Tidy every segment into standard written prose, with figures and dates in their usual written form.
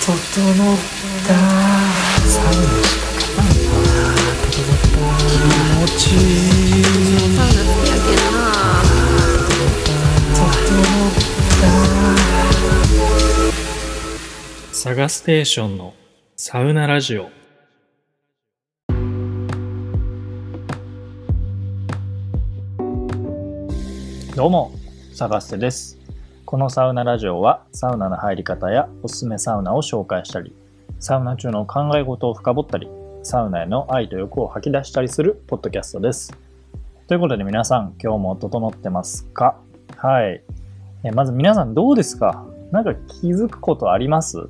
整ったサウナしかかないな整った気持ちいいサウナ好きやけどな整ったサガステーションのサウナラジオ。どうも、サガステです。このサウナラジオはサウナの入り方やおすすめサウナを紹介したり、サウナ中の考え事を深掘ったり、サウナへの愛と欲を吐き出したりするポッドキャストです。ということで皆さん、今日も整ってますか？はい。まず皆さんどうですか？なんか気づくことあります？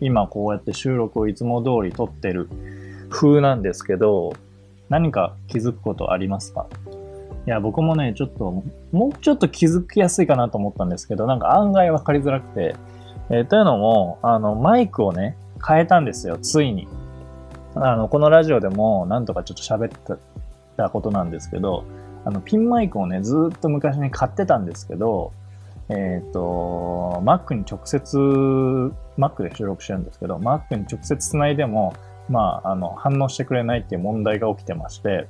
今こうやって収録をいつも通り撮ってる風なんですけど、何か気づくことありますか？いや、僕もね、もうちょっと気づきやすいかなと思ったんですけど、なんか案外分かりづらくて。というのも、マイクをね、変えたんですよ、ついに。このラジオでも、なんとかちょっと喋ったことなんですけど、ピンマイクをね、ずっと昔に買ってたんですけど、Mac に直接、Mac で収録してるんですけど、Mac に直接繋いでも、まあ、反応してくれないっていう問題が起きてまして、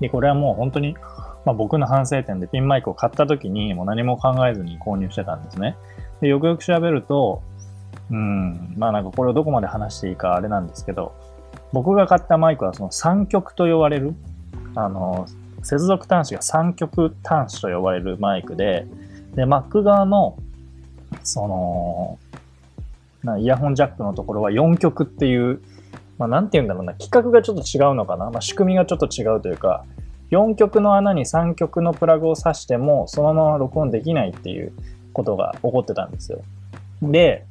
で、これはもう本当に、まあ、僕の反省点でピンマイクを買った時にもう何も考えずに購入してたんですね。で、よくよく調べると、まあなんかこれをどこまで話していいかあれなんですけど、僕が買ったマイクはその三極と呼ばれる、接続端子が三極端子と呼ばれるマイクで、で、Mac 側の、イヤホンジャックのところは四極っていう、まあなんていうんだろうな、規格がちょっと違うのかな、まあ仕組みがちょっと違うというか、4極の穴に3極のプラグを挿してもそのまま録音できないっていうことが起こってたんですよ。で、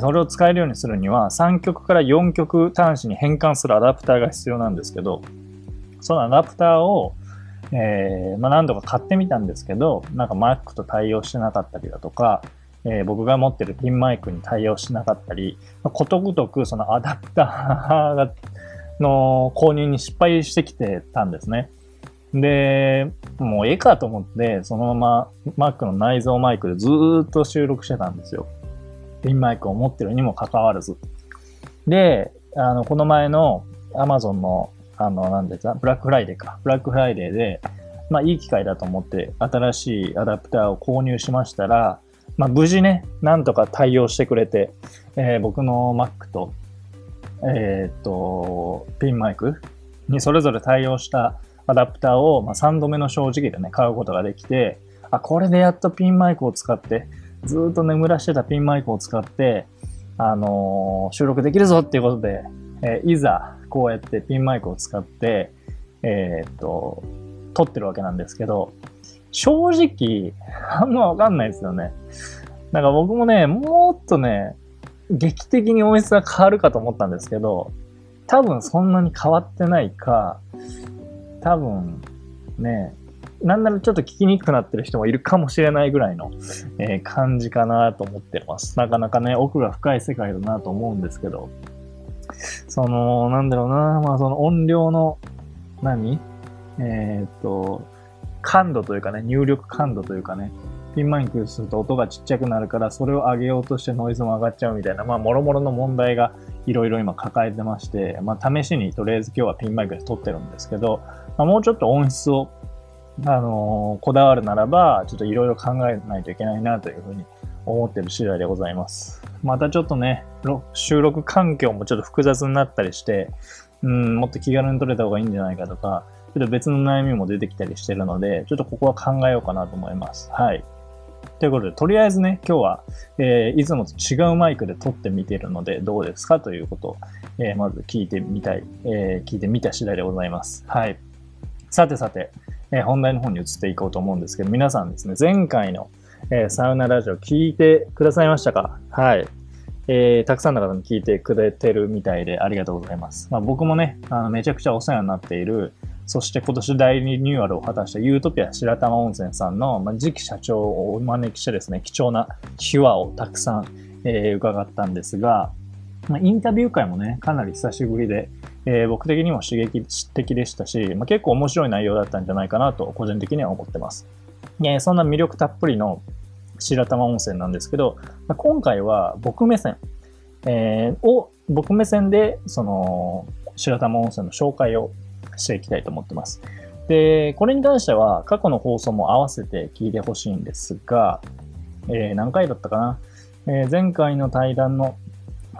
それを使えるようにするには3極から4極端子に変換するアダプターが必要なんですけど、そのアダプターを、何度か買ってみたんですけど、なんか Mac と対応してなかったりだとか、僕が持ってるピンマイクに対応しなかったり、ことごとくそのアダプターがの購入に失敗してきてたんですね。で、もうええかと思って、そのまま Mac の内蔵マイクでずーっと収録してたんですよ。ピンマイクを持ってるにもかかわらず。で、この前の Amazon の、ブラックフライデーで、まあいい機会だと思って新しいアダプターを購入しましたら、まあ無事ね、なんとか対応してくれて、僕の Mac と、ピンマイクにそれぞれ対応したアダプターを、まあ、3度目の正直でね、買うことができて、あ、これでやっとピンマイクを使って、ずーっと眠らしてたピンマイクを使って、収録できるぞっていうことで、いざ、こうやってピンマイクを使って、撮ってるわけなんですけど、正直、あんまわかんないですよね。なんか僕もね、もっとね、劇的に音質が変わるかと思ったんですけど、多分そんなに変わってないか、多分ね、なんならちょっと聞きにくくなってる人もいるかもしれないぐらいの、感じかなと思ってます。なかなかね、奥が深い世界だなと思うんですけど、その音量の、感度というかね、入力感度というかね、ピンマイクすると音がちっちゃくなるから、それを上げようとしてノイズも上がっちゃうみたいな、まあ、もろもろの問題がいろいろ今抱えてまして、まあ、試しにとりあえず今日はピンマイクで撮ってるんですけど、まあ、もうちょっと音質を、こだわるならば、ちょっといろいろ考えないといけないなというふうに思ってる次第でございます。またちょっとね、収録環境もちょっと複雑になったりして、もっと気軽に撮れた方がいいんじゃないかとか、ちょっと別の悩みも出てきたりしてるので、ちょっとここは考えようかなと思います。はい。ということで、とりあえずね、今日は、いつもと違うマイクで撮ってみてるので、どうですかということを、まず聞いてみた次第でございます。はい。さて、本題の方に移っていこうと思うんですけど、皆さんですね、前回の、サウナラジオ聞いてくださいましたか？はい。たくさんの方に聞いてくれてるみたいでありがとうございます。まあ、僕もね、めちゃくちゃお世話になっている、そして今年大リニューアルを果たしたユートピア白玉温泉さんの次期社長をお招きしてですね、貴重な秘話をたくさん、伺ったんですが、まあ、インタビュー会もね、かなり久しぶりで、僕的にも刺激的でしたし、まあ、結構面白い内容だったんじゃないかなと個人的には思ってます。そんな魅力たっぷりの白玉温泉なんですけど、今回は僕目線、を僕目線でその白玉温泉の紹介をしていきたいと思ってます。で、これに関しては過去の放送も合わせて聞いてほしいんですが、何回だったかな、前回の対談の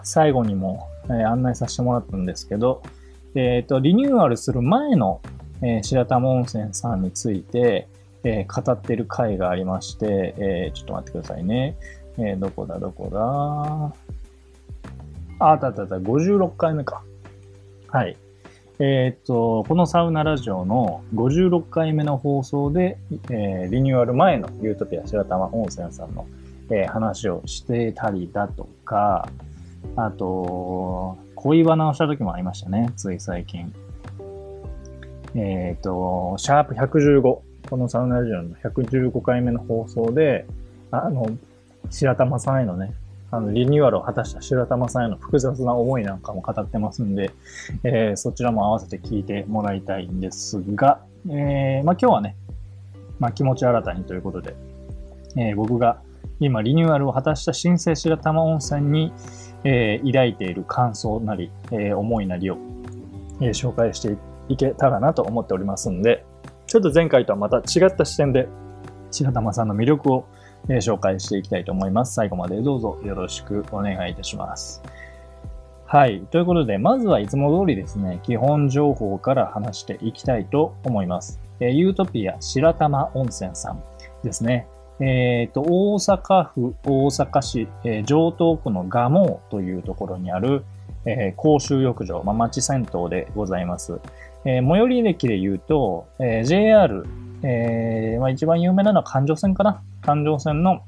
最後にも、案内させてもらったんですけど、リニューアルする前の、白玉温泉さんについて、語ってる回がありまして、ちょっと待ってくださいね。どこだ。あった。56回目か。はい。このサウナラジオの56回目の放送で、リニューアル前のユートピア白玉温泉さんの、話をしてたりだとか、あと、恋バナをした時もありましたね、つい最近。シャープ115、このサウナラジオの115回目の放送で、白玉さんへのね、リニューアルを果たした白玉さんへの複雑な思いなんかも語ってますんで、そちらも合わせて聞いてもらいたいんですが、今日はね、気持ち新たにということで、僕が今リニューアルを果たした新生白玉温泉に、抱いている感想なり、思いなりを、紹介していけたらなと思っておりますんで、ちょっと前回とはまた違った視点で白玉さんの魅力を紹介していきたいと思います。最後までどうぞよろしくお願いいたします。はい。ということで、まずはいつも通りですね、基本情報から話していきたいと思います。ユートピア白玉温泉さんですね。大阪府大阪市、城東区の蒲生というところにある、公衆浴場、町銭湯でございます。最寄り駅で言うと、JR、一番有名なのは環状線かな。環状線の、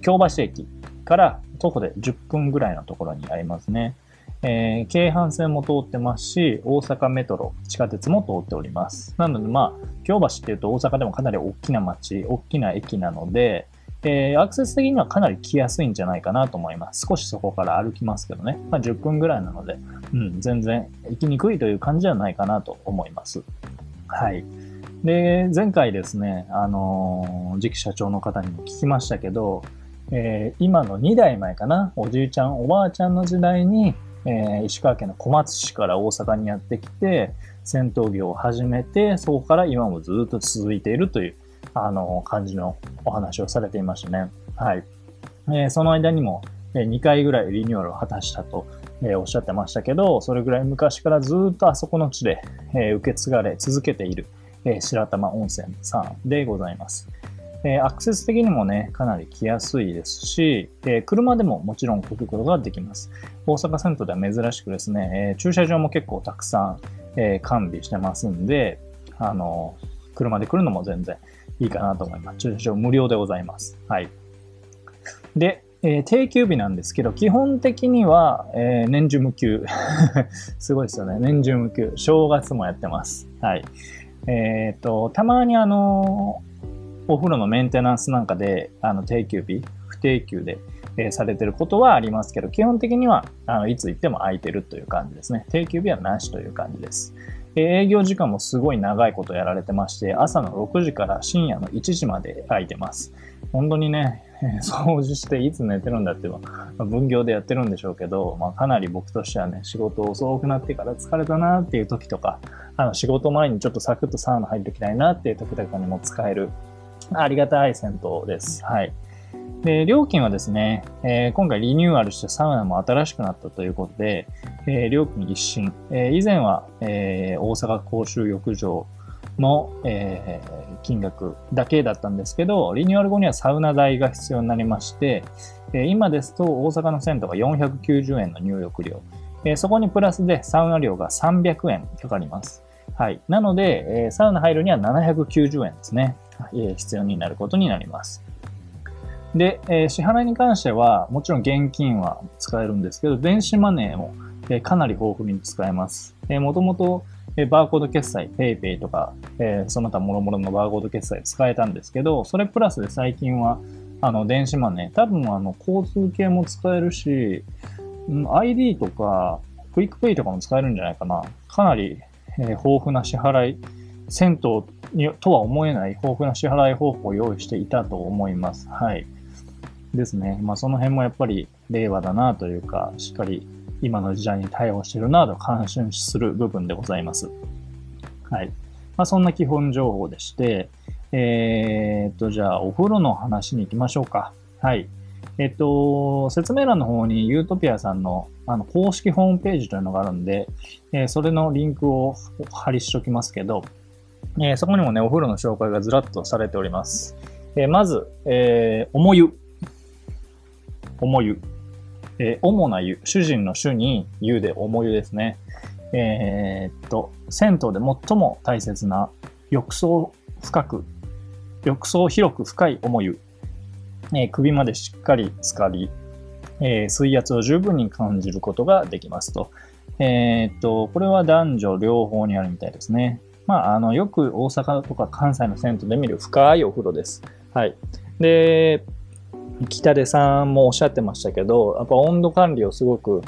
京橋駅から徒歩で10分ぐらいのところにありますね。京阪線も通ってますし、大阪メトロ、地下鉄も通っております。なので、京橋っていうと大阪でもかなり大きな街、大きな駅なので、アクセス的にはかなり来やすいんじゃないかなと思います。少しそこから歩きますけどね。10分ぐらいなので、全然行きにくいという感じじゃないかなと思います。はい。で、前回ですね、次期社長の方にも聞きましたけど、今の2代前かな、おじいちゃん、おばあちゃんの時代に、石川県の小松市から大阪にやってきて、銭湯業を始めて、そこから今もずっと続いているという、感じのお話をされていましたね。はい。その間にも、2回ぐらいリニューアルを果たしたと、おっしゃってましたけど、それぐらい昔からずっとあそこの地で、受け継がれ続けている。白玉温泉さんでございます。アクセス的にもね、かなり来やすいですし、車でももちろん来ることができます。大阪銭湯では珍しくですね、駐車場も結構たくさん、完備してますんで、車で来るのも全然いいかなと思います。駐車場無料でございます。はい。で、定休日なんですけど、基本的には、年中無休。すごいですよね。年中無休。正月もやってます。はい。たまにお風呂のメンテナンスなんかで、定休日、不定休で、されてることはありますけど、基本的には、いつ行っても空いてるという感じですね。定休日はなしという感じです。営業時間もすごい長いことやられてまして、朝の6時から深夜の1時まで空いてます。本当にね、掃除していつ寝てるんだっていうのは、分業でやってるんでしょうけど、かなり僕としてはね、仕事遅くなってから疲れたなっていう時とか、仕事前にちょっとサクッとサウナ入ってきたいなっていう時とかにも使える、ありがたい銭湯です。はい。で、料金はですね、今回リニューアルしてサウナも新しくなったということで、料金一新。以前は、大阪公衆浴場の、金額だけだったんですけど、リニューアル後にはサウナ代が必要になりまして、今ですと大阪の銭湯が490円の入浴料、そこにプラスでサウナ料が300円かかります。はい。なので、サウナ入るには790円ですね、必要になることになります。で、支払いに関しては、もちろん現金は使えるんですけど、電子マネーも、かなり豊富に使えます。もともと、バーコード決済、PayPay とか、その他諸々のバーコード決済使えたんですけど、それプラスで最近は、電子マネー、多分交通系も使えるし、ID とか、クイックペイとかも使えるんじゃないかな。かなり、豊富な支払い、銭湯とは思えない豊富な支払い方法を用意していたと思います。はい。ですね。その辺もやっぱり、令和だなというか、しっかり今の時代に対応しているなと感心する部分でございます。はい。まあ、そんな基本情報でして、じゃあお風呂の話に行きましょうか。はい。説明欄の方にユートピアさんの、公式ホームページというのがあるんで、それのリンクを貼りしときますけど、そこにもね、お風呂の紹介がずらっとされております。まず、おもゆ。主な湯。主人の主に湯でおもゆですね。銭湯で最も大切な浴槽広く深いおもゆ。首までしっかり浸かり、水圧を十分に感じることができますと。これは男女両方にあるみたいですね。まあ、よく大阪とか関西の銭湯で見る深いお風呂です。はい。で、北出さんもおっしゃってましたけど、やっぱ温度管理をすごく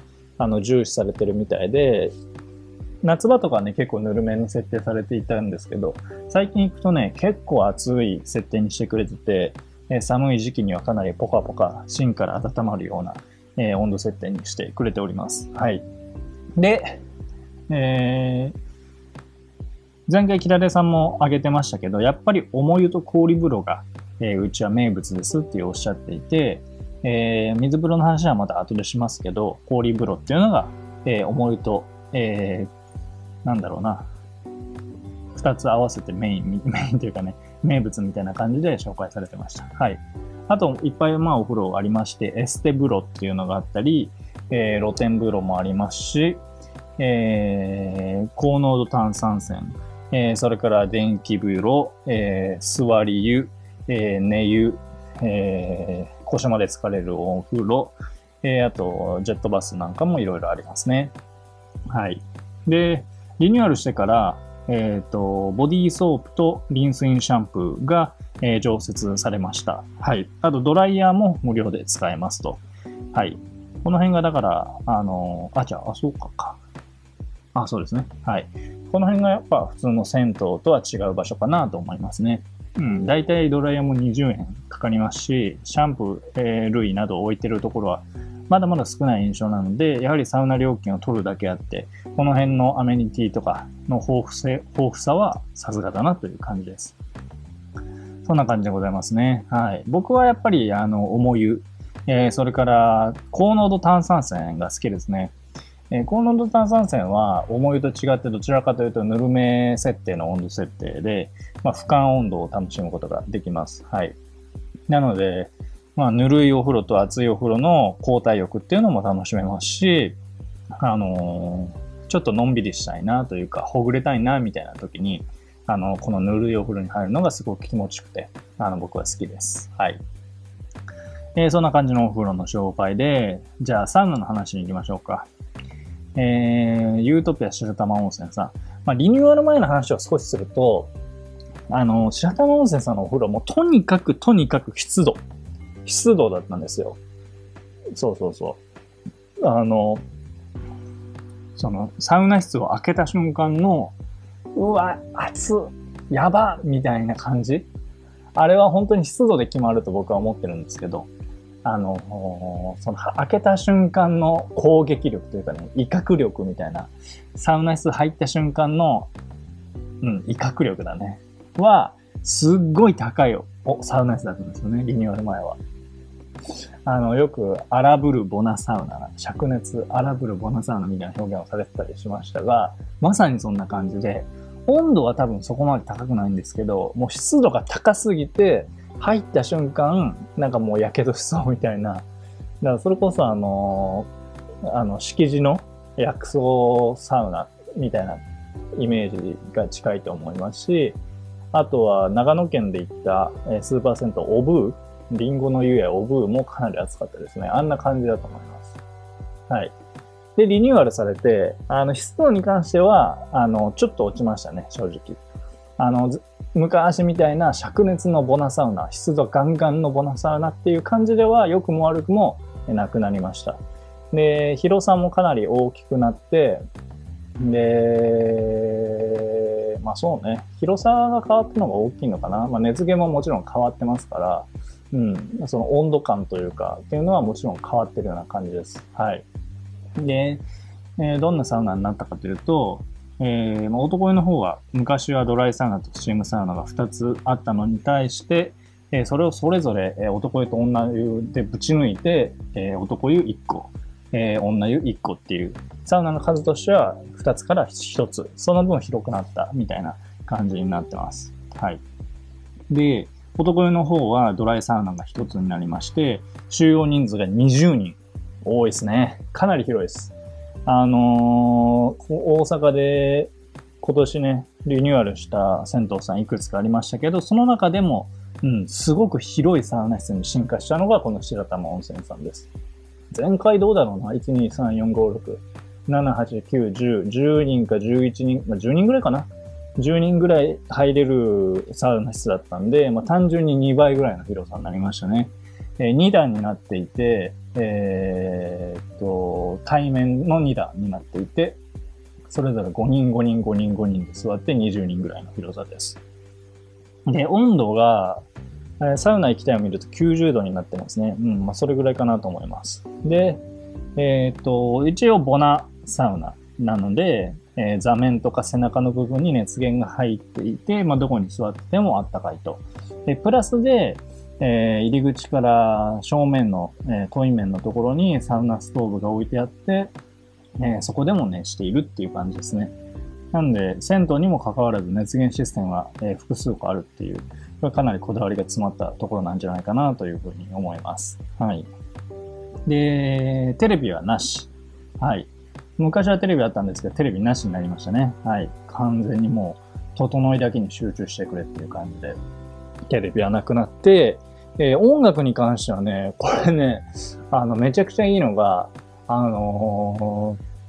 重視されてるみたいで、夏場とかね、結構ぬるめに設定されていたんですけど、最近行くとね、結構暑い設定にしてくれてて、寒い時期にはかなりポカポカ芯から温まるような、温度設定にしてくれております。はい。で、前回キラレさんも挙げてましたけど、やっぱりおもゆと氷風呂が、うちは名物ですっておっしゃっていて、水風呂の話はまた後でしますけど、氷風呂っていうのが、おもゆと、二つ合わせてメインというかね、名物みたいな感じで紹介されてました。はい。あと、いっぱいお風呂ありまして、エステ風呂っていうのがあったり、露天風呂もありますし、高濃度炭酸泉、それから電気風呂、座り湯、寝湯、腰まで浸かれるお風呂、あと、ジェットバスなんかもいろいろありますね。はい。で、リニューアルしてから、ボディーソープとリンスインシャンプーが、常設されました。はい。あと、ドライヤーも無料で使えますと。はい。この辺がだから、そうですね。はい。この辺がやっぱ普通の銭湯とは違う場所かなと思いますね。うん。だいたいドライヤーも20円かかりますし、シャンプー類などを置いてるところは、まだまだ少ない印象なので、やはりサウナ料金を取るだけあって、この辺のアメニティとかの豊富さはさすがだなという感じです。そんな感じでございますね。はい。僕はやっぱり、おもゆ、それから、高濃度炭酸泉が好きですね。高濃度炭酸泉は、おもゆと違ってどちらかというと、ぬるめ設定の温度設定で、俯瞰温度を楽しむことができます。はい。なので、ぬるいお風呂と熱いお風呂の交代浴っていうのも楽しめますし、ちょっとのんびりしたいなというか、ほぐれたいなみたいな時に、このぬるいお風呂に入るのがすごく気持ちよくて、僕は好きです。はい。そんな感じのお風呂の紹介で、じゃあサウナの話に行きましょうか。ユートピア白玉温泉さん。リニューアル前の話を少しすると、白玉温泉さんのお風呂もとにかく湿度だったんですよ。そう。サウナ室を開けた瞬間の、うわ、暑っ、やばみたいな感じ。あれは本当に湿度で決まると僕は思ってるんですけど、開けた瞬間の攻撃力というかね、威嚇力みたいな、サウナ室入った瞬間の、威嚇力だね。は、すっごい高いよ。サウナ室だったんですよね、リニューアル前は。よく、荒ぶるボナサウナ、灼熱荒ぶるボナサウナみたいな表現をされてたりしましたが、まさにそんな感じで、温度は多分そこまで高くないんですけど、もう湿度が高すぎて、入った瞬間、なんかもう火傷しそうみたいな。だからそれこそ敷地の薬草サウナみたいなイメージが近いと思いますし、あとは長野県で行ったスーパー銭湯オブー、リンゴの湯やオブーもかなり暑かったですね。あんな感じだと思います。はい。で、リニューアルされて、湿度に関しては、ちょっと落ちましたね、正直。昔みたいな灼熱のボナサウナ、湿度ガンガンのボナサウナっていう感じでは、良くも悪くもなくなりました。で、広さもかなり大きくなって、で、広さが変わったのが大きいのかな。熱源ももちろん変わってますから、うん、その温度感というかっていうのはもちろん変わってるような感じです。はい。で、どんなサウナになったかというと、男湯の方は昔はドライサウナとスチームサウナが2つあったのに対して、それをそれぞれ男湯と女湯でぶち抜いて、男湯1個、女湯1個っていうサウナの数としては2つから1つ、その分広くなったみたいな感じになってます。はい。で、男湯の方はドライサウナが1つになりまして、収容人数が20人。多いですね。かなり広いです。大阪で今年ね、リニューアルした銭湯さんいくつかありましたけど、その中でも、すごく広いサウナ室に進化したのがこの白玉温泉さんです。前回どうだろうな ?1、2、3、4、5、6、7、8、9、10 人か11人、まあ、10人ぐらいかな ?10 人ぐらい入れるサウナ室だったんで、まあ、単純に2倍ぐらいの広さになりましたね。2段になっていて、対面の2段になっていて、それぞれ5人、5人、5人、5人で座って20人ぐらいの広さです。で、温度が、サウナ行きたいを見ると90度になってますね。まあ、それぐらいかなと思います。で、一応ボナサウナなので、座面とか背中の部分に熱源が入っていて、まあ、どこに座っててもあったかいと。で、プラスで、入り口から正面の、対面のところにサウナストーブが置いてあって、そこでも熱しているっていう感じですね。なんで、銭湯にもかかわらず熱源システムは、複数個あるっていう、これはかなりこだわりが詰まったところなんじゃないかなというふうに思います。はい。で、テレビはなし。はい。昔はテレビあったんですけど、テレビなしになりましたね。はい。完全にもう、整いだけに集中してくれっていう感じで、テレビはなくなって、音楽に関してはね、これね、めちゃくちゃいいのが、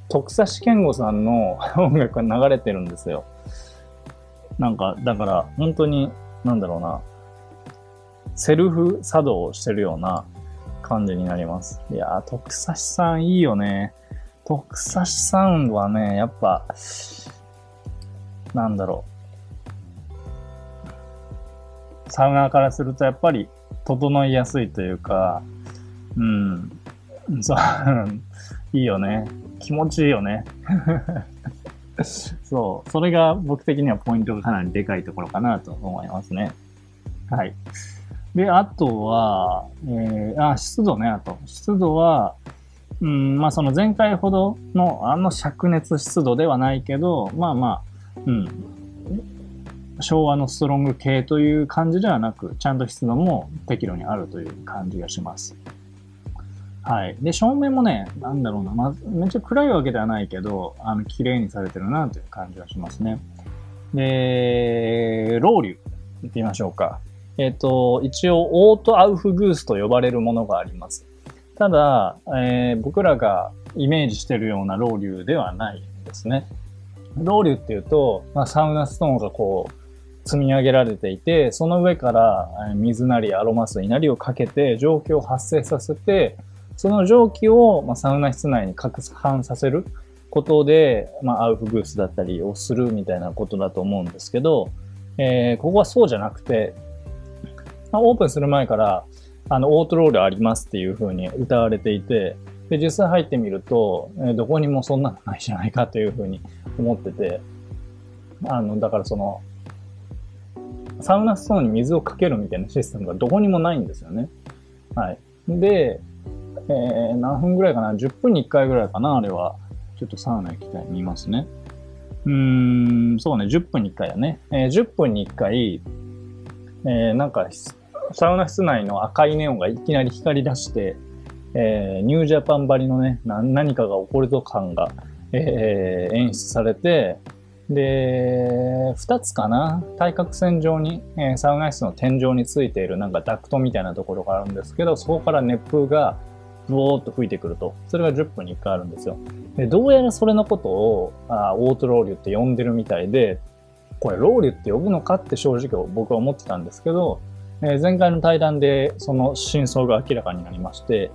徳差健吾さんの音楽が流れてるんですよ。なんか、だから、本当に、なんだろうな、セルフ作動をしてるような感じになります。いやー、徳差さんいいよね。徳差サウンドはね、やっぱ、なんだろう。サウナーからするとやっぱり整いやすいというか、そう、いいよね。気持ちいいよね。そう、それが僕的にはポイントがかなりでかいところかなと思いますね。はい。で、あとは、湿度ね、あと。湿度は、まあその前回ほどの灼熱湿度ではないけど、まあまあ、昭和のストロング系という感じではなく、ちゃんと湿度も適度にあるという感じがします。はい。で、照明もね、なんだろうな、めっちゃ暗いわけではないけど、綺麗にされてるなという感じがしますね。で、ロウリュ行ってみましょうか。一応、オートアウフグースと呼ばれるものがあります。ただ、僕らがイメージしてるようなロウリュではないんですね。ロウリュっていうと、まあ、サウナストーンがこう、積み上げられていて、その上から水なりアロマ水なりをかけて蒸気を発生させて、その蒸気をサウナ室内に拡散させることで、まあ、アウフグースだったりをするみたいなことだと思うんですけど、ここはそうじゃなくて、まあ、オープンする前からオートロールありますっていう風に歌われていて、で実際入ってみると、どこにもそんなのないじゃないかという風に思ってて、だからそのサウナストーンに水をかけるみたいなシステムがどこにもないんですよね。はい。で、何分ぐらいかな ?10 分に1回ぐらいかなあれは。ちょっとサウナ行きたい。見ますね。そうね。10分に1回だね。10分に1回、なんか、サウナ室内の赤いネオンがいきなり光り出して、ニュージャパンばりのね、何かが起こるぞ感が、演出されて、で、2つかな対角線上に、サウナ室の天井についているなんかダクトみたいなところがあるんですけど、そこから熱風がブォーっと吹いてくると。それが10分に1回あるんですよ。で、どうやらそれのことをオートロウリュって呼んでるみたいで、これロウリュって呼ぶのかって正直僕は思ってたんですけど、前回の対談でその真相が明らかになりまして、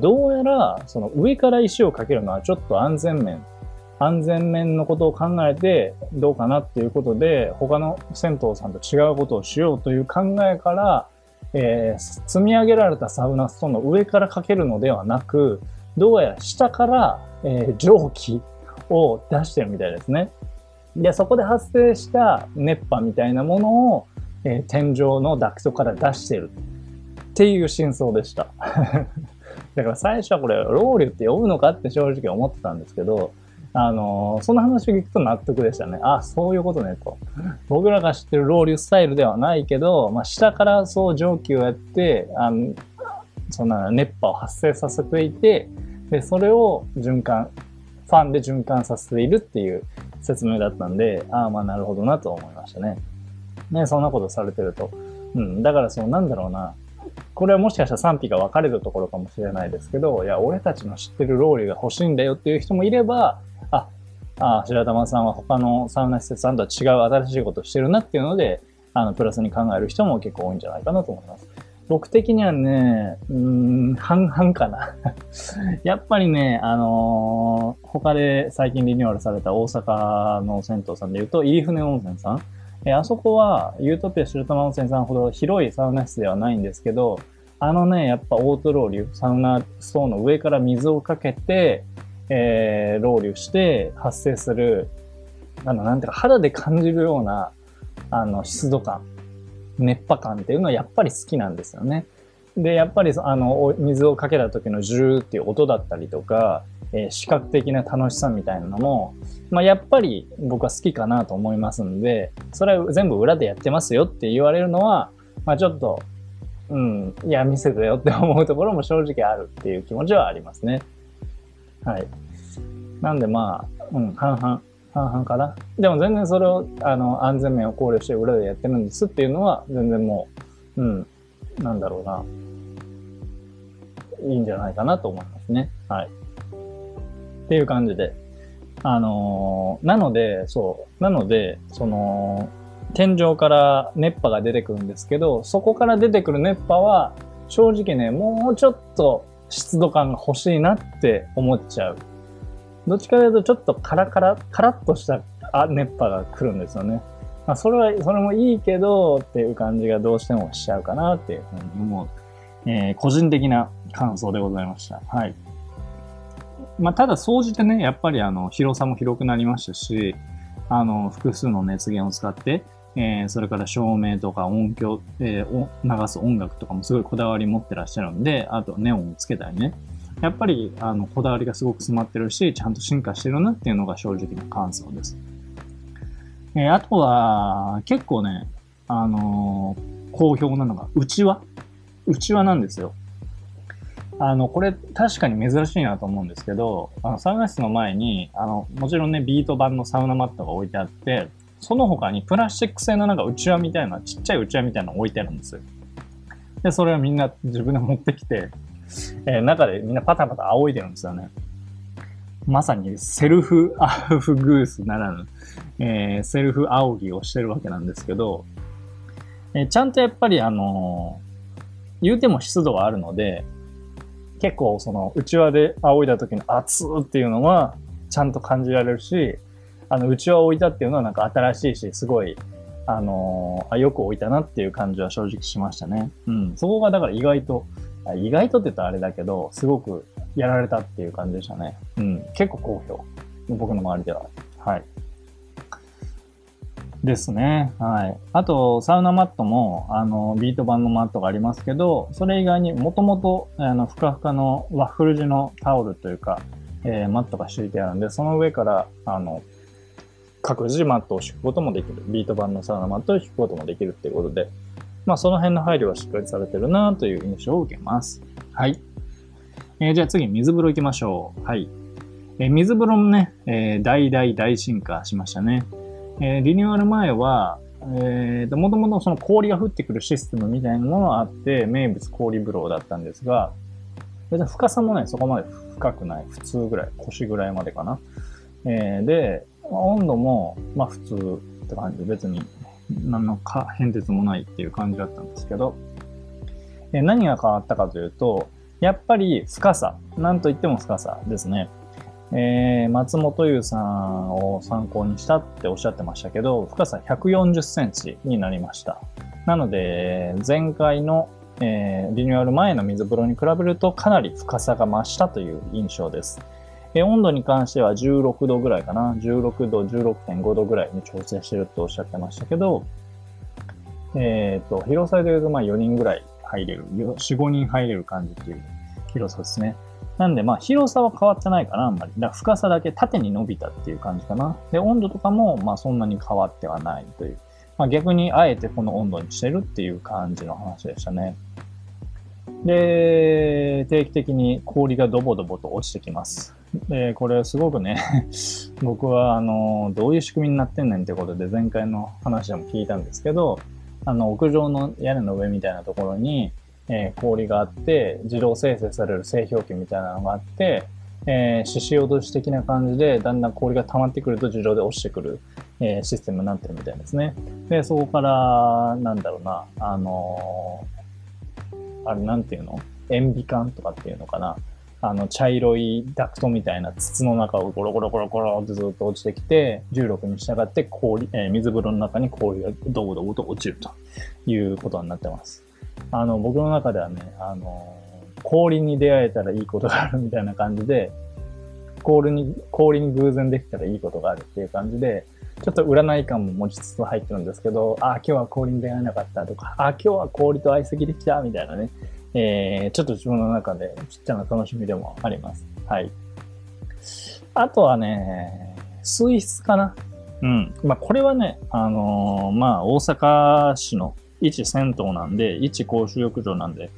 どうやらその上から石をかけるのはちょっと安全面のことを考えてどうかなっていうことで、他の銭湯さんと違うことをしようという考えから、積み上げられたサウナストーンの上からかけるのではなく、どうやら下から、蒸気を出してるみたいですね。で、そこで発生した熱波みたいなものを、天井のダクトから出してるっていう真相でした。だから最初はこれ、ロウリュって呼ぶのかって正直思ってたんですけど、その話を聞くと納得でしたね。あ、そういうことねと。僕らが知ってるロウリュスタイルではないけど、まあ、下からそう蒸気をやって、そんな熱波を発生させていて、で、それを循環、ファンで循環させているっていう説明だったんで、ああ、まあなるほどなと思いましたね。ね、そんなことされてると。うん、だからなんだろうな。これはもしかしたら賛否が分かれるところかもしれないですけど、いや、俺たちの知ってるロウリュが欲しいんだよっていう人もいれば、白玉さんは他のサウナ施設さんとは違う新しいことをしてるなっていうので、プラスに考える人も結構多いんじゃないかなと思います。僕的にはね、半々かな。やっぱりね、他で最近リニューアルされた大阪の銭湯さんでいうと、入船温泉さん。あそこは、ユートピア白玉温泉さんほど広いサウナ室ではないんですけど、やっぱオートロウリュ、サウナストーンの上から水をかけて、ロウリュして発生する、なんていうか、肌で感じるような、湿度感、熱波感っていうのはやっぱり好きなんですよね。で、やっぱり、水をかけた時のジューっていう音だったりとか、視覚的な楽しさみたいなのも、まあ、やっぱり僕は好きかなと思いますんで、それは全部裏でやってますよって言われるのは、まあ、ちょっと、いや、見せてよって思うところも正直あるっていう気持ちはありますね。はい。なんでまあ、半々かな。でも全然それを、安全面を考慮して裏でやってるんですっていうのは、全然もう、なんだろうな。いいんじゃないかなと思いますね。はい。っていう感じで。なので、天井から熱波が出てくるんですけど、そこから出てくる熱波は、正直ね、もうちょっと湿度感が欲しいなって思っちゃう。どっちかというと、ちょっとカラッとした熱波が来るんですよね。まあ、それもいいけど、っていう感じがどうしてもしちゃうかなっていうふうに思う。個人的な感想でございました。はい。まあ、ただ、総じてね、やっぱり広さも広くなりましたし、複数の熱源を使って、それから照明とか音響、流す音楽とかもすごいこだわり持ってらっしゃるんで、あとネオンをつけたりね。やっぱり、こだわりがすごく詰まってるし、ちゃんと進化してるなっていうのが正直な感想です。あとは、結構ね、好評なのが、うちわなんですよ。これ確かに珍しいなと思うんですけど、サウナ室の前に、もちろんね、ビート板のサウナマットが置いてあって、その他にプラスチック製のうちわみたいな、ちっちゃいうちわみたいなの置いてあるんですよ。で、それをみんな自分で持ってきて、中でみんなパタパタ仰いでるんですよね。まさにセルフアフグースならぬ、セルフ仰ぎをしてるわけなんですけど、ちゃんとやっぱり言うても湿度があるので、結構うちわで仰いだ時の熱っていうのはちゃんと感じられるし、うちわを置いたっていうのはなんか新しいし、すごい、よく置いたなっていう感じは正直しましたね。そこがだから意外とって言ったらあれだけど、すごくやられたっていう感じでしたね。結構好評。僕の周りでは。はい。ですね。はい。あと、サウナマットも、ビート板のマットがありますけど、それ以外にもともと、ふかふかのワッフル地のタオルというか、マットが敷いてあるんで、その上から、各自マットを敷くこともできる。ビート板のサウナマットを敷くこともできるっていうことで、まあその辺の配慮はしっかりされてるなという印象を受けます。はい。じゃあ次、水風呂行きましょう。はい。水風呂もね、大進化しましたね。リニューアル前は、もともと氷が降ってくるシステムみたいなものがあって、名物氷風呂だったんですが、深さもね、そこまで深くない。普通ぐらい、腰ぐらいまでかな。で、温度も、まあ普通って感じで、別に何の変哲もないっていう感じだったんですけど、何が変わったかというと、やっぱり深さ、なんといっても深さですね。松本優さんを参考にしたっておっしゃってましたけど、深さ140センチになりました。なので前回の、リニューアル前の水風呂に比べるとかなり深さが増したという印象です。温度に関しては16度ぐらいかな、16度 16.5 度ぐらいに調整してるとおっしゃってましたけど、広さでいうと4人ぐらい入れる、4、5人入れる感じっていう広さですね。なんで広さは変わってないかな、あんまり。だから深さだけ縦に伸びたっていう感じかな。で、温度とかもそんなに変わってはないという。逆にあえてこの温度にしてるっていう感じの話でしたね。で、定期的に氷がドボドボと落ちてきます。で、これすごくね、僕はどういう仕組みになってんねんってことで前回の話でも聞いたんですけど、屋上の屋根の上みたいなところに、氷があって、自動生成される製氷機みたいなのがあって、しし落とし的な感じで、だんだん氷が溜まってくると自動で落ちてくる、システムになってるみたいですね。で、そこから、なんだろうな、あれなんていうの？塩ビ管とかっていうのかな。茶色いダクトみたいな筒の中をゴロゴロゴロゴロってずっと落ちてきて、重力に従って水風呂の中に氷がドボドボと落ちるということになってます。僕の中ではね、氷に出会えたらいいことがあるみたいな感じで、氷に偶然できたらいいことがあるっていう感じで、ちょっと占い感も持ちつつ入ってるんですけど、今日は氷に出会えなかったとか、今日は氷と相席できたみたいなね、ちょっと自分の中でちっちゃな楽しみでもあります。はい。あとはね、水質かな。うん。これはね、大阪市の一銭湯なんで、一公衆浴場なんで、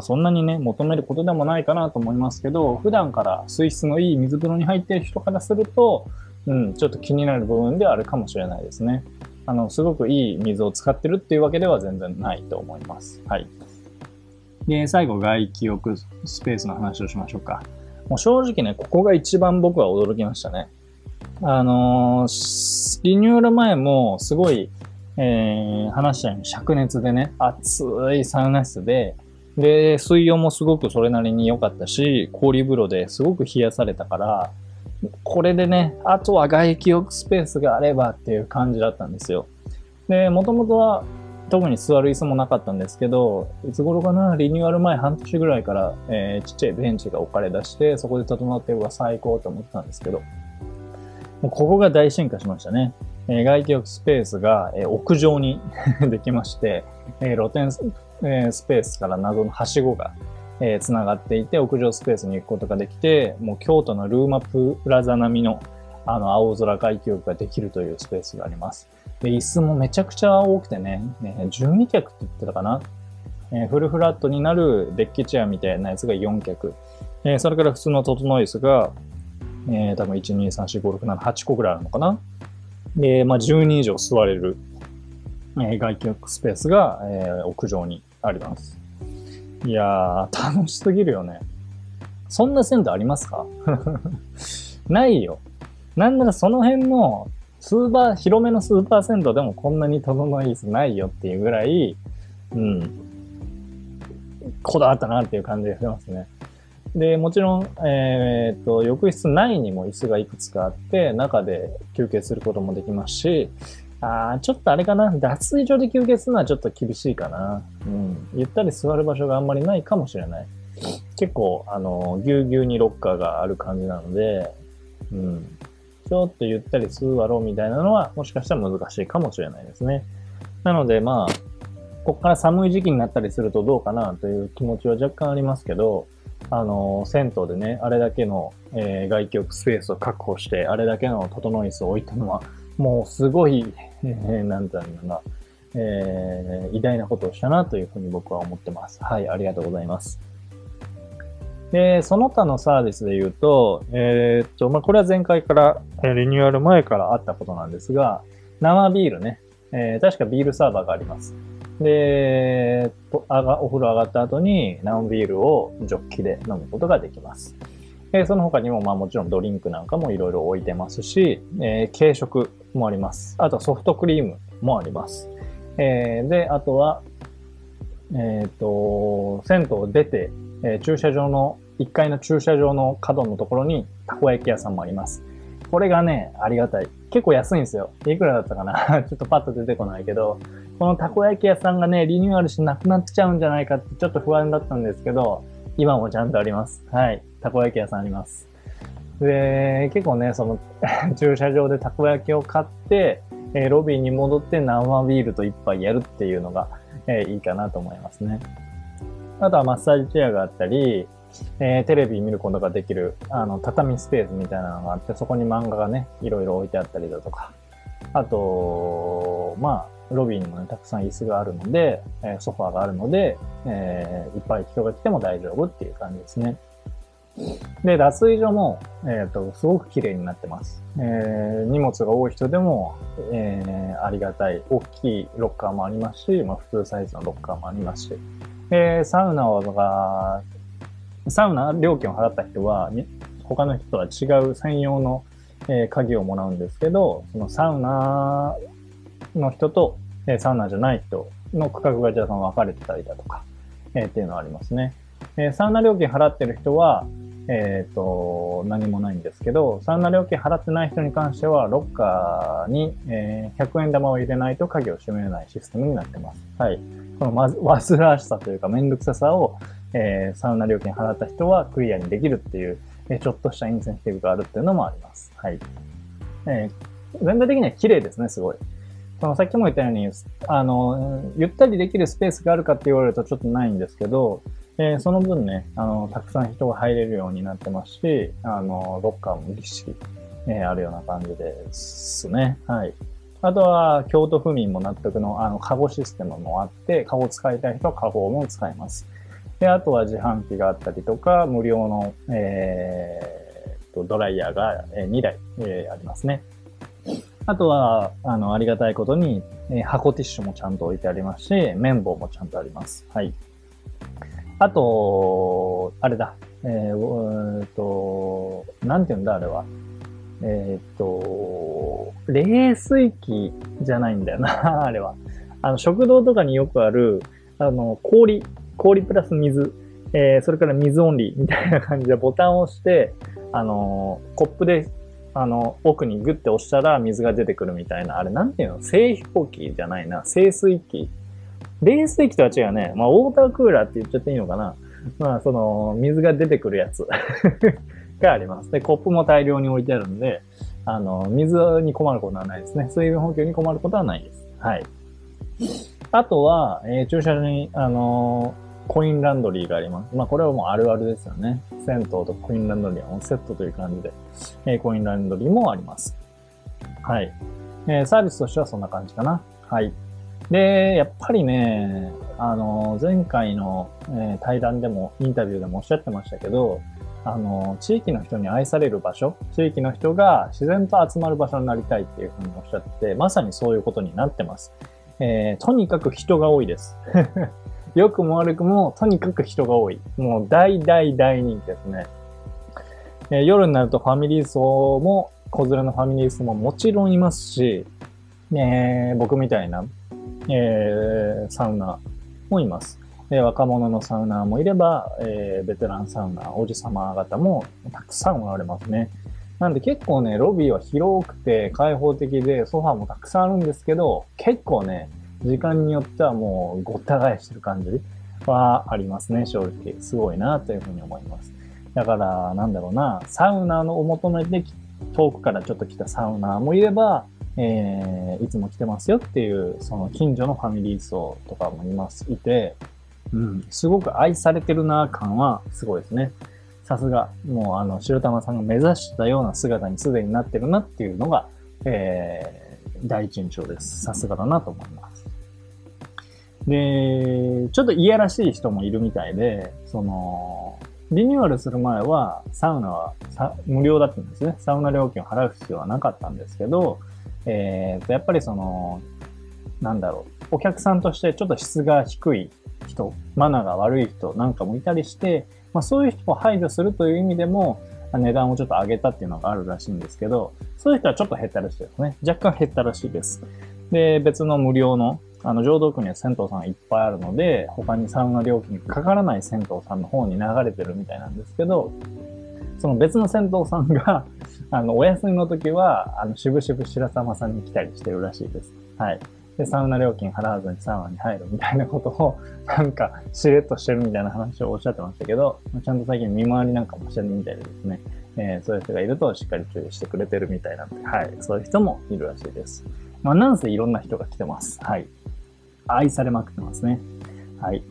そんなにね、求めることでもないかなと思いますけど、普段から水質のいい水風呂に入っている人からすると、ちょっと気になる部分ではあるかもしれないですね。すごくいい水を使ってるっていうわけでは全然ないと思います。はい。で、最後、外気浴スペースの話をしましょうか。もう正直ね、ここが一番僕は驚きましたね。リニューアル前もすごい、話したように灼熱でね、熱いサウナ室で、で、水温もすごくそれなりに良かったし、氷風呂ですごく冷やされたから、これでね、あとは外気浴スペースがあればっていう感じだったんですよ。で、もともとは、特に座る椅子もなかったんですけど、いつ頃かな、リニューアル前半年ぐらいから、ちっちゃいベンチが置かれ出して、そこで整って、最高と思ってたんですけど、もうここが大進化しましたね。外気浴スペースが、屋上にできまして、露天スペースから謎のはしごが、繋がっていて、屋上スペースに行くことができて、もう京都のルーマプラザ並みの青空外気浴ができるというスペースがあります。で、椅子もめちゃくちゃ多くてね、12脚って言ってたかな、フルフラットになるデッキチェアみたいなやつが4脚。それから普通の整い椅子が、多分1、2、3、4、5、6、7、8個ぐらいあるのかな。で、12以上座れる、外気浴スペースが、屋上にあります。いやー、楽しすぎるよね。そんな銭湯ありますか？ないよ。なんならその辺の広めのスーパー銭湯でもこんなに整い椅子ないよっていうぐらい、こだわったなっていう感じがしますね。で、もちろん、浴室内にも椅子がいくつかあって、中で休憩することもできますし、ちょっとあれかな、脱衣所で休憩するのはちょっと厳しいかな。ゆったり座る場所があんまりないかもしれない。結構、ぎゅうぎゅうにロッカーがある感じなので、ちょっとゆったり座ろうみたいなのは、もしかしたら難しいかもしれないですね。なので、ここから寒い時期になったりするとどうかなという気持ちは若干ありますけど、銭湯でね、あれだけの、外気浴スペースを確保して、あれだけの整い椅子を置いたのは、もうすごい、なんだろうな、偉大なことをしたなというふうに僕は思ってます。はい、ありがとうございます。で、その他のサービスで言うと、これは前回から、リニューアル前からあったことなんですが、生ビールね、確かビールサーバーがあります。で、お風呂上がった後に生ビールをジョッキで飲むことができます。その他にも、もちろんドリンクなんかもいろいろ置いてますし、軽食もあります。あとソフトクリームもあります。で、あとは、銭湯を出て、駐車場の、1階の駐車場の角のところにたこ焼き屋さんもあります。これがね、ありがたい。結構安いんですよ。いくらだったかなちょっとパッと出てこないけど、このたこ焼き屋さんがね、リニューアルしてなくなっちゃうんじゃないかってちょっと不安だったんですけど、今もちゃんとあります。はい。たこ焼き屋さんあります。で、結構ね、その駐車場でたこ焼きを買って、ロビーに戻って生ビールと一杯やるっていうのが、いいかなと思いますね。あとはマッサージチェアがあったり、テレビ見ることができる畳スペースみたいなのがあって、そこに漫画がね、いろいろ置いてあったりだとか、あと、まあ、ロビーにもね、たくさん椅子があるので、ソファーがあるので、いっぱい人が来ても大丈夫っていう感じですね。で、脱衣所も、すごく綺麗になってます。荷物が多い人でも、ありがたい。大きいロッカーもありますし、まあ、普通サイズのロッカーもありますし、サウナ料金を払った人は、他の人とは違う専用の、鍵をもらうんですけど、そのサウナの人と、サウナじゃない人の区画がじゃあその分かれてたりだとか、っていうのはありますね。サウナ料金払ってる人は、何もないんですけど、サウナ料金払ってない人に関しては、ロッカーに、100円玉を入れないと鍵を閉めれないシステムになってます。はい。この煩わしさというかめんどくささを、サウナ料金払った人はクリアにできるっていう、ちょっとしたインセンティブがあるっていうのもあります。はい。全体的には綺麗ですね、すごい。さっきも言ったように、ゆったりできるスペースがあるかって言われるとちょっとないんですけど、その分ね、たくさん人が入れるようになってますし、ロッカーもぎっしり、あるような感じですね。はい。あとは、京都府民も納得の、カゴシステムもあって、カゴ使いたい人はカゴも使えます。で、あとは自販機があったりとか、無料の、ドライヤーが2台、ありますね。あとは、ありがたいことに、箱ティッシュもちゃんと置いてありますし、綿棒もちゃんとあります。はい。あと、あれだ。なんて言うんだ、あれは。冷水器じゃないんだよな、あれは。食堂とかによくある、氷プラス水、それから水オンリーみたいな感じでボタンを押して、コップで、奥にグッて押したら水が出てくるみたいな、あれなんていうの？製氷機じゃないな、製水機。冷水機とは違うね。まあ、ウォータークーラーって言っちゃっていいのかな。まあ、水が出てくるやつがあります。で、コップも大量に置いてあるんで、水に困ることはないですね。水分補給に困ることはないです。はい。あとは、駐車場に、コインランドリーがあります。まあ、これはもうあるあるですよね。銭湯とコインランドリーはセットという感じで、コインランドリーもあります。はい。サービスとしてはそんな感じかな。はい。で、やっぱりね、前回の、対談でも、インタビューでもおっしゃってましたけど、地域の人に愛される場所、地域の人が自然と集まる場所になりたいっていうふうにおっしゃって、まさにそういうことになってます。とにかく人が多いです。良くも悪くも、とにかく人が多い。もう大人気ですね。夜になるとファミリー層も、子連れのファミリー層ももちろんいますし、僕みたいな、サウナもいます。若者のサウナーもいれば、ベテランサウナー、おじさま方もたくさんおられますね。なんで結構ね、ロビーは広くて開放的で、ソファーもたくさんあるんですけど、結構ね、時間によってはもうごった返してる感じはありますね、正直。すごいなというふうに思います。だから、なんだろうな、サウナーのお求めで遠くからちょっと来たサウナーもいれば、いつも来てますよっていう、その近所のファミリー層とかもいて、うん、すごく愛されてるな感はすごいですね。さすが、もう白玉さんが目指したような姿にすでになってるなっていうのが、第一印象です。さすがだなと思います。で、ちょっといやらしい人もいるみたいで、リニューアルする前はサウナは無料だったんですね。サウナ料金を払う必要はなかったんですけど、やっぱりなんだろう、お客さんとしてちょっと質が低い人、マナーが悪い人なんかもいたりして、まあそういう人を排除するという意味でも、値段をちょっと上げたっていうのがあるらしいんですけど、そういう人はちょっと減ったらしいですね。若干減ったらしいです。で、別の無料の、浄土区には銭湯さんがいっぱいあるので、他にサウナ料金がかからない銭湯さんの方に流れてるみたいなんですけど、その別の銭湯さんが、お休みの時は、しぶしぶ白玉さんに来たりしてるらしいです。はい。でサウナ料金払わずにサウナに入るみたいなことをなんかしれっとしてるみたいな話をおっしゃってましたけど、ちゃんと最近見回りなんかもしてるみたいでですね、そういう人がいるとしっかり注意してくれてるみたいなんで、はい、そういう人もいるらしいです。まあなんせいろんな人が来てます。はい。愛されまくってますね。はい。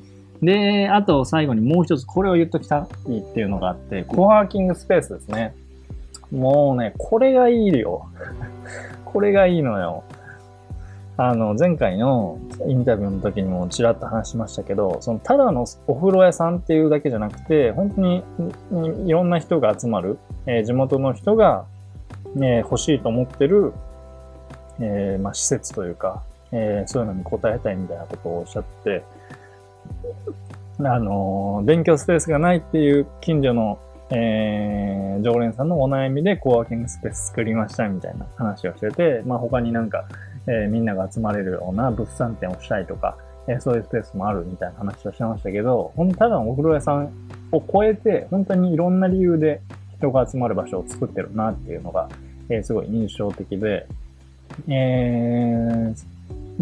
で、あと最後にもう一つこれを言っときたいっていうのがあって、コワーキングスペースですね。もうね、これがいいよ。これがいいのよ。前回のインタビューの時にもちらっと話しましたけど、そのただのお風呂屋さんっていうだけじゃなくて、本当にいろんな人が集まる、地元の人が、欲しいと思ってる、まあ、施設というか、そういうのに応えたいみたいなことをおっしゃって、勉強スペースがないっていう近所の、常連さんのお悩みでコワーキングスペース作りましたみたいな話をしてて、まあ、他になんか、みんなが集まれるような物産展をしたいとか、そういうスペースもあるみたいな話をしてましたけど、ただのお風呂屋さんを超えて、本当にいろんな理由で人が集まる場所を作ってるなっていうのが、すごい印象的で、で、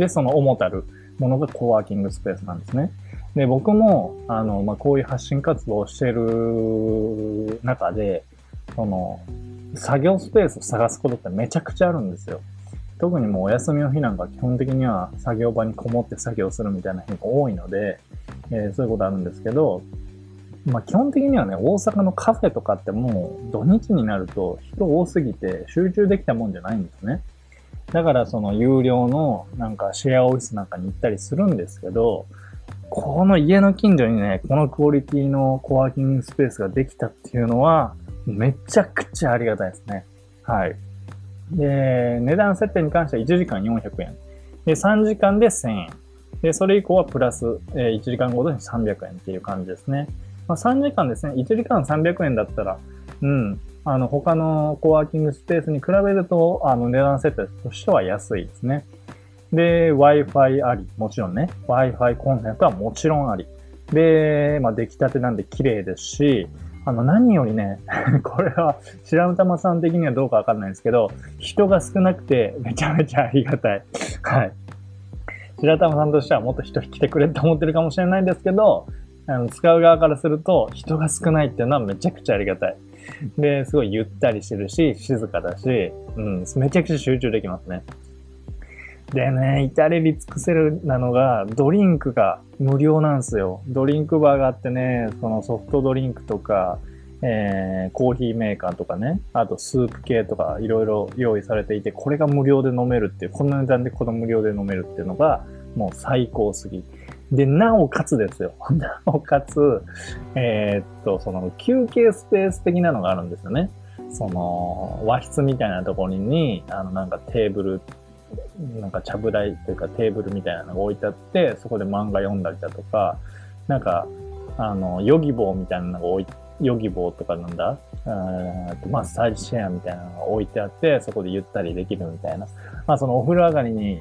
その主たるものがコワーキングスペースなんですね。で、僕も、まあ、こういう発信活動をしてる中で、その、作業スペースを探すことってめちゃくちゃあるんですよ。特にもうお休みの日なんか基本的には作業場にこもって作業するみたいな日が多いので、そういうことあるんですけど、まあ基本的にはね、大阪のカフェとかってもう土日になると人多すぎて集中できたもんじゃないんですね。だからその有料のなんかシェアオフィスなんかに行ったりするんですけど、この家の近所にね、このクオリティのコワーキングスペースができたっていうのはめちゃくちゃありがたいですね。はい。で、値段設定に関しては1時間400円。で、3時間で1000円。で、それ以降はプラス、1時間ごとに300円っていう感じですね。まあ、3時間ですね。1時間300円だったら、うん、他のコワーキングスペースに比べると、値段設定としては安いですね。で、Wi-Fi あり。もちろんね。Wi-Fi コンセントはもちろんあり。で、まあ、出来たてなんで綺麗ですし、何よりね、これは白玉さん的にはどうかわかんないんですけど、人が少なくてめちゃめちゃありがたい。はい。白玉さんとしてはもっと人来てくれって思ってるかもしれないんですけど、使う側からすると人が少ないっていうのはめちゃくちゃありがたい。で、すごいゆったりしてるし、静かだし、うん、めちゃくちゃ集中できますね。でね、至れり尽くせるなのが、ドリンクが無料なんですよ。ドリンクバーがあってね、そのソフトドリンクとか、コーヒーメーカーとかね、あとスープ系とかいろいろ用意されていて、これが無料で飲めるっていう、こんな値段でこの無料で飲めるっていうのが、もう最高すぎ。で、なおかつですよ。なおかつ、その休憩スペース的なのがあるんですよね。その、和室みたいなところに、なんかテーブル、なんかちゃぶ台というかテーブルみたいなのが置いてあって、そこで漫画読んだりだとか、なんか、ヨギボーみたいなのがヨギボーとかなんだ、マッサージシェアみたいなのが置いてあって、そこでゆったりできるみたいな。まあそのお風呂上がりに、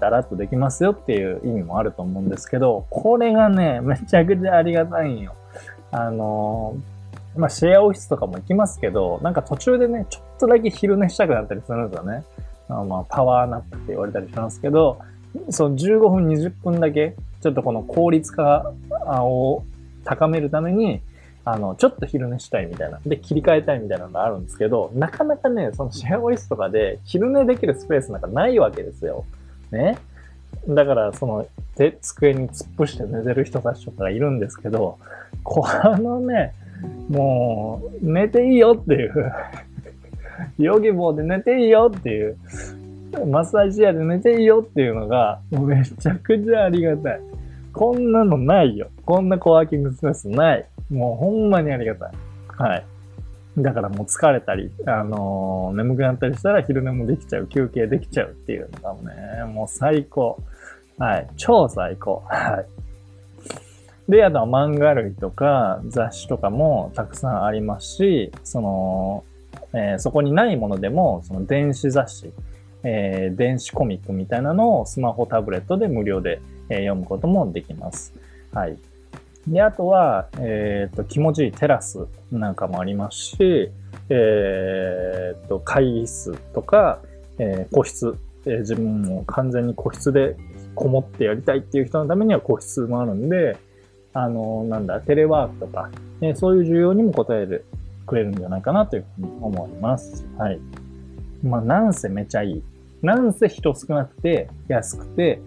だらっとできますよっていう意味もあると思うんですけど、これがね、めちゃくちゃありがたいんよ。まあシェアオフィスとかも行きますけど、なんか途中でね、ちょっとだけ昼寝したくなったりするんですよね。まあ、パワーナップって言われたりしますけど、その15分、20分だけ、ちょっとこの効率化を高めるために、ちょっと昼寝したいみたいな、で、切り替えたいみたいなのがあるんですけど、なかなかね、そのシェアオフィスとかで昼寝できるスペースなんかないわけですよ。ね。だから、机に突っ伏して寝てる人たちとかがいるんですけど、このね、もう、寝ていいよっていう。ヨギボーで寝ていいよっていう、マッサージ屋で寝ていいよっていうのが、めちゃくちゃありがたい。こんなのないよ。こんなコワーキングスペースない。もうほんまにありがたい。はい。だからもう疲れたり、眠くなったりしたら昼寝もできちゃう、休憩できちゃうっていうのがね、もう最高。はい。超最高。はい。で、あとは漫画類とか雑誌とかもたくさんありますし、そこにないものでも、その電子雑誌、電子コミックみたいなのをスマホ、タブレットで無料で、読むこともできます。はい。で、あとは、気持ちいいテラスなんかもありますし、会議室とか、個室自分も完全に個室でこもってやりたいっていう人のためには個室もあるんで、テレワークとか、そういう需要にも応えてくれるんじゃないかなというふうに思います。はい。まあ、なんせめちゃいい。なんせ人少なくて、安くて、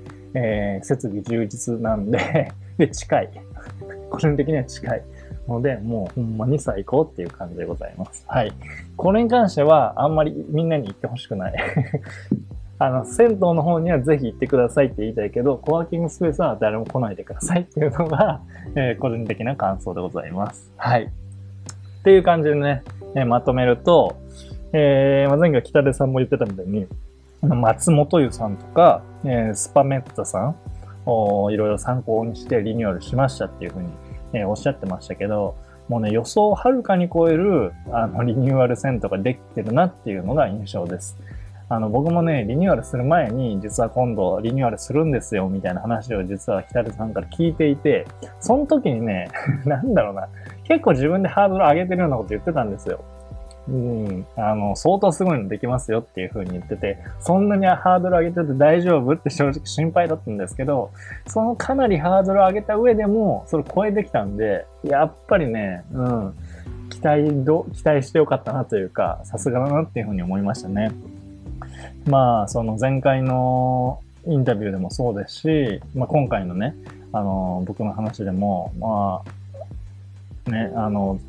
設備充実なんで、で、近い。個人的には近い。ので、もうほんまに最高っていう感じでございます。はい。これに関しては、あんまりみんなに行ってほしくない。銭湯の方にはぜひ行ってくださいって言いたいけど、コワーキングスペースは誰も来ないでくださいっていうのが、個人的な感想でございます。はい。っていう感じでね、まとめると、前回北出さんも言ってたみたいに、松本湯さんとか、スパメッツァさんをいろいろ参考にしてリニューアルしましたっていうふうに、おっしゃってましたけど、もうね、予想をはるかに超えるリニューアルセンターができてるなっていうのが印象です。僕もね、リニューアルする前に、実は今度リニューアルするんですよみたいな話を実は北出さんから聞いていて、その時にね、結構自分でハードル上げてるようなこと言ってたんですよ。相当すごいのできますよっていう風に言ってて、そんなにハードル上げてて大丈夫って正直心配だったんですけど、そのかなりハードル上げた上でも、それ超えてきたんで、やっぱりね、期待してよかったなというか、さすがだなっていう風に思いましたね。まあ、その前回のインタビューでもそうですし、今回のね、僕の話でも、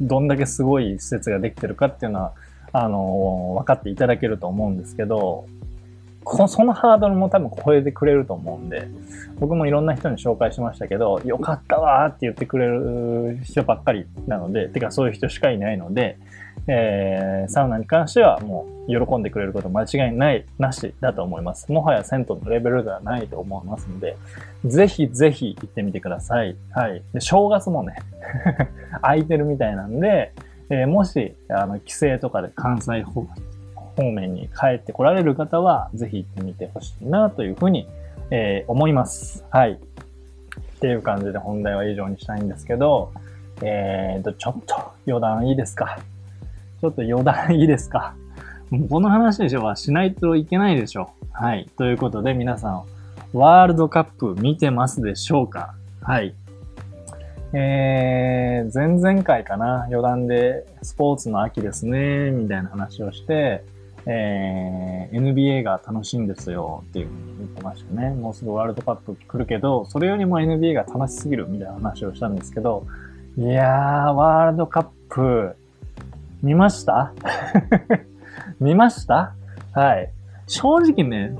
どんだけすごい施設ができてるかっていうのは、分かっていただけると思うんですけど、そのハードルも多分超えてくれると思うんで、僕もいろんな人に紹介しましたけど、よかったわーって言ってくれる人ばっかりなので、てかそういう人しかいないので、サウナに関してはもう喜んでくれること間違いないなしだと思います。もはや銭湯のレベルではないと思いますので、ぜひぜひ行ってみてください。はい。で、正月もね、空いてるみたいなんで、もし、帰省とかで関西方面に帰ってこられる方は、ぜひ行ってみてほしいなというふうに、思います。はい。っていう感じで本題は以上にしたいんですけど、ちょっと余談いいですか？もうこの話はしないといけないでしょ。はい。ということで皆さん、ワールドカップ見てますでしょうか？はい。前々回かな、余談でスポーツの秋ですね、みたいな話をして、NBA が楽しいんですよっていうふうに言ってましたね。もうすぐワールドカップ来るけど、それよりも NBA が楽しすぎるみたいな話をしたんですけど、いやー、ワールドカップ、見ましたはい。正直ね、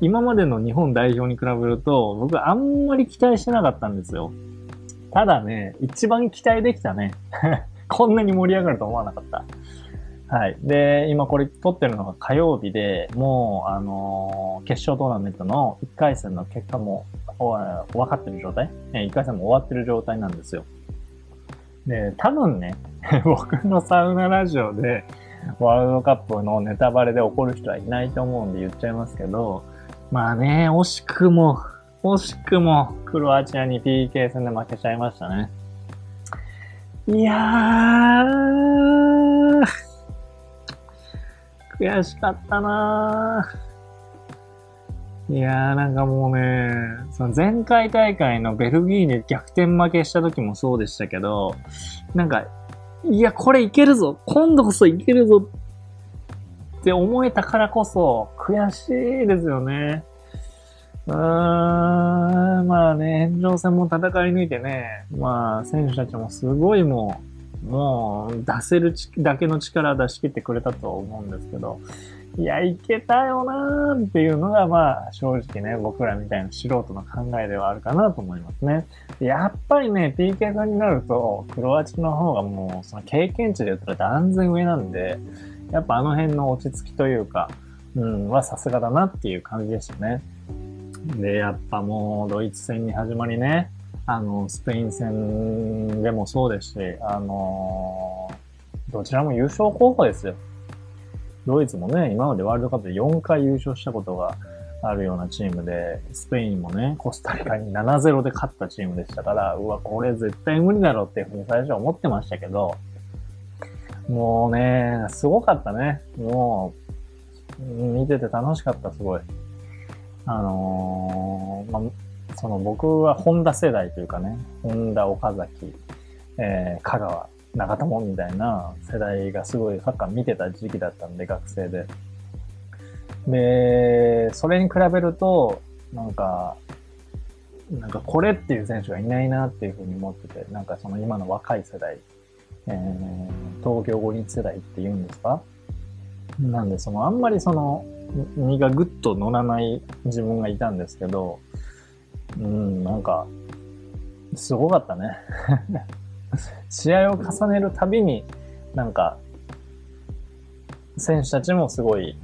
今までの日本代表に比べると、僕あんまり期待してなかったんですよ。ただね、一番期待できたね。こんなに盛り上がると思わなかった。はい。で、今これ撮ってるのが火曜日で、もう、決勝トーナメントの1回戦の結果も分かってる状態？1回戦も終わってる状態なんですよ。で、多分ね、僕のサウナラジオでワールドカップのネタバレで怒る人はいないと思うんで言っちゃいますけど、まあね、惜しくもクロアチアに PK 戦で負けちゃいましたね。いやー、悔しかったなー。いやー、もうね、その前回大会のベルギーに逆転負けした時もそうでしたけど、いや、これいけるぞ、今度こそいけるぞって思えたからこそ悔しいですよね。まあね、延長戦も戦い抜いてね、選手たちもすごいもう出せるだけの力を出し切ってくれたと思うんですけど、いや、いけたよなーっていうのが、正直ね、僕らみたいな素人の考えではあるかなと思いますね。やっぱりね、PK 戦になると、クロアチアの方がもう、経験値で言ったら断然上なんで、やっぱあの辺の落ち着きというか、はさすがだなっていう感じでしたね。で、やっぱもう、ドイツ戦に始まりね、スペイン戦でもそうですし、どちらも優勝候補ですよ。ドイツもね、今までワールドカップで4回優勝したことがあるようなチームで、スペインもね、コスタリカに 7-0 で勝ったチームでしたから、これ絶対無理だろうっていうふうに最初は思ってましたけど、もうね、すごかったね。もう、見てて楽しかった、すごい。その僕はホンダ世代というかね、ホンダ、岡崎、香川、長友みたいな世代がすごいサッカー見てた時期だったんで、学生で。で、それに比べると、なんかこれっていう選手がいないなっていうふうに思ってて、なんかその今の若い世代、東京五輪世代っていうんですか？なんでそのあんまりその身がぐっと乗らない自分がいたんですけど、なんかすごかったね。試合を重ねるたびになんか選手たちもすごい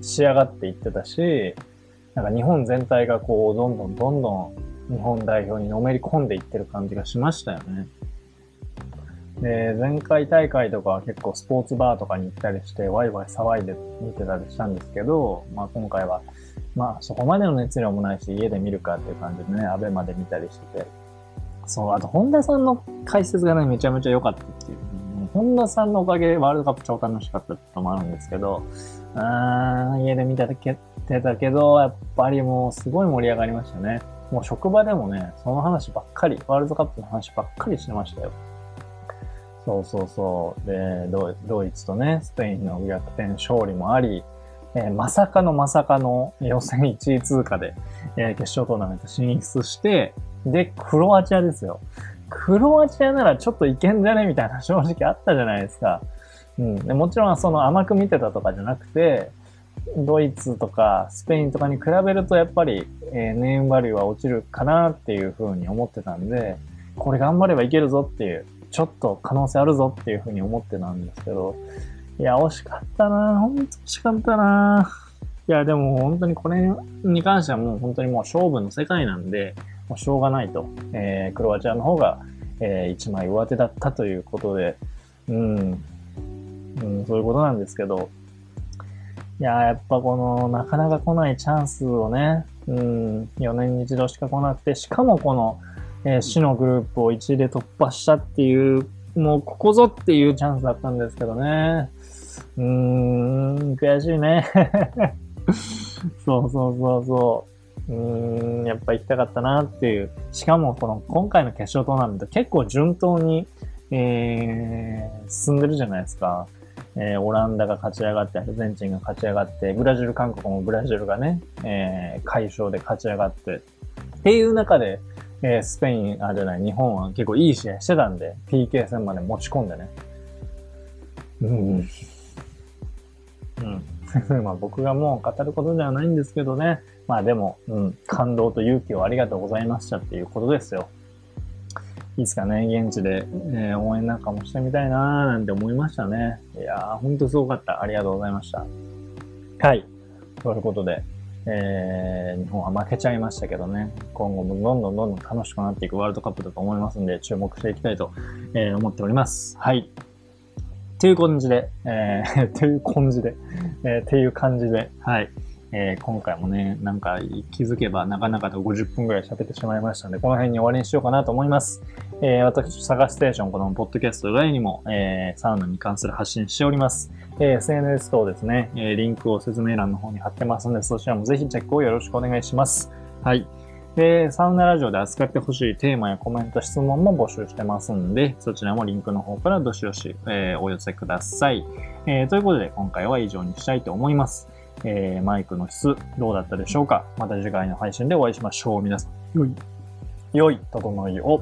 仕上がっていってたし、なんか日本全体がこうどんどん日本代表にのめり込んでいってる感じがしましたよね。で、前回大会とかは結構スポーツバーとかに行ったりしてワイワイ騒いで見てたりしたんですけど、まあ今回はまあそこまでの熱量もないし、家で見るかっていう感じでね、アベマで見たりしてて、そう、あと本田さんの解説がね、めちゃめちゃ良かったっていう。本田さんのおかげでワールドカップ超楽しかったってのもあるんですけど、家で見てたけど、やっぱりもうすごい盛り上がりましたね。もう職場でもね、その話ばっかり、ワールドカップの話ばっかりしてましたよ。そう。で、ドイツとね、スペインの逆転勝利もあり、まさかの予選1位通過で、決勝トーナメント進出して、で、クロアチアですよ。クロアチアならちょっといけんじゃねみたいな正直あったじゃないですか。でもちろんその甘く見てたとかじゃなくて、ドイツとかスペインとかに比べるとやっぱり、ネームバリューは落ちるかなっていう風に思ってたんで、これ頑張ればいけるぞっていう、ちょっと可能性あるぞっていう風に思ってたんですけど、いや、惜しかったな、ほんと惜しかったな。いや、でも本当にこれに関してはもう本当にもう勝負の世界なんで、もうしょうがないと、クロアチアの方が、一枚上手だったということで、そういうことなんですけど、いやー、やっぱこのなかなか来ないチャンスをね、4年に一度しか来なくて、しかもこの、死のグループを1位で突破したっていう、もうここぞっていうチャンスだったんですけどね、悔しいね。そう。やっぱ行きたかったなっていう。しかもこの今回の決勝トーナメント結構順当に、進んでるじゃないですか。オランダが勝ち上がって、アルゼンチンが勝ち上がって、ブラジル、韓国もブラジルがね、快勝で勝ち上がって。っていう中で、スペイン、日本は結構いい試合してたんで、PK 戦まで持ち込んでね。まあ僕がもう語ることではないんですけどね。まあでも、感動と勇気をありがとうございましたっていうことですよ。いつかね、現地で、応援なんかもしてみたいなーなんて思いましたね。いやー、ほんとすごかった。ありがとうございました。はい。ということで、日本は負けちゃいましたけどね。今後もどんどん楽しくなっていくワールドカップだと思いますんで、注目していきたいと、思っております。はい。っていう感じで、はい。今回もね、なんか気づけばなかなかと50分くらい喋ってしまいましたので、この辺に終わりにしようかなと思います。私、サガステーション、このポッドキャスト以外にも、サウナに関する発信しております。SNS 等ですね、リンクを説明欄の方に貼ってますので、そちらもぜひチェックをよろしくお願いします。はい。で、サウナラジオで扱ってほしいテーマやコメント、質問も募集してますんで、そちらもリンクの方からどしどし、お寄せください。ということで、今回は以上にしたいと思います。マイクの質どうだったでしょうか。また次回の配信でお会いしましょう。皆さん、良い整いを。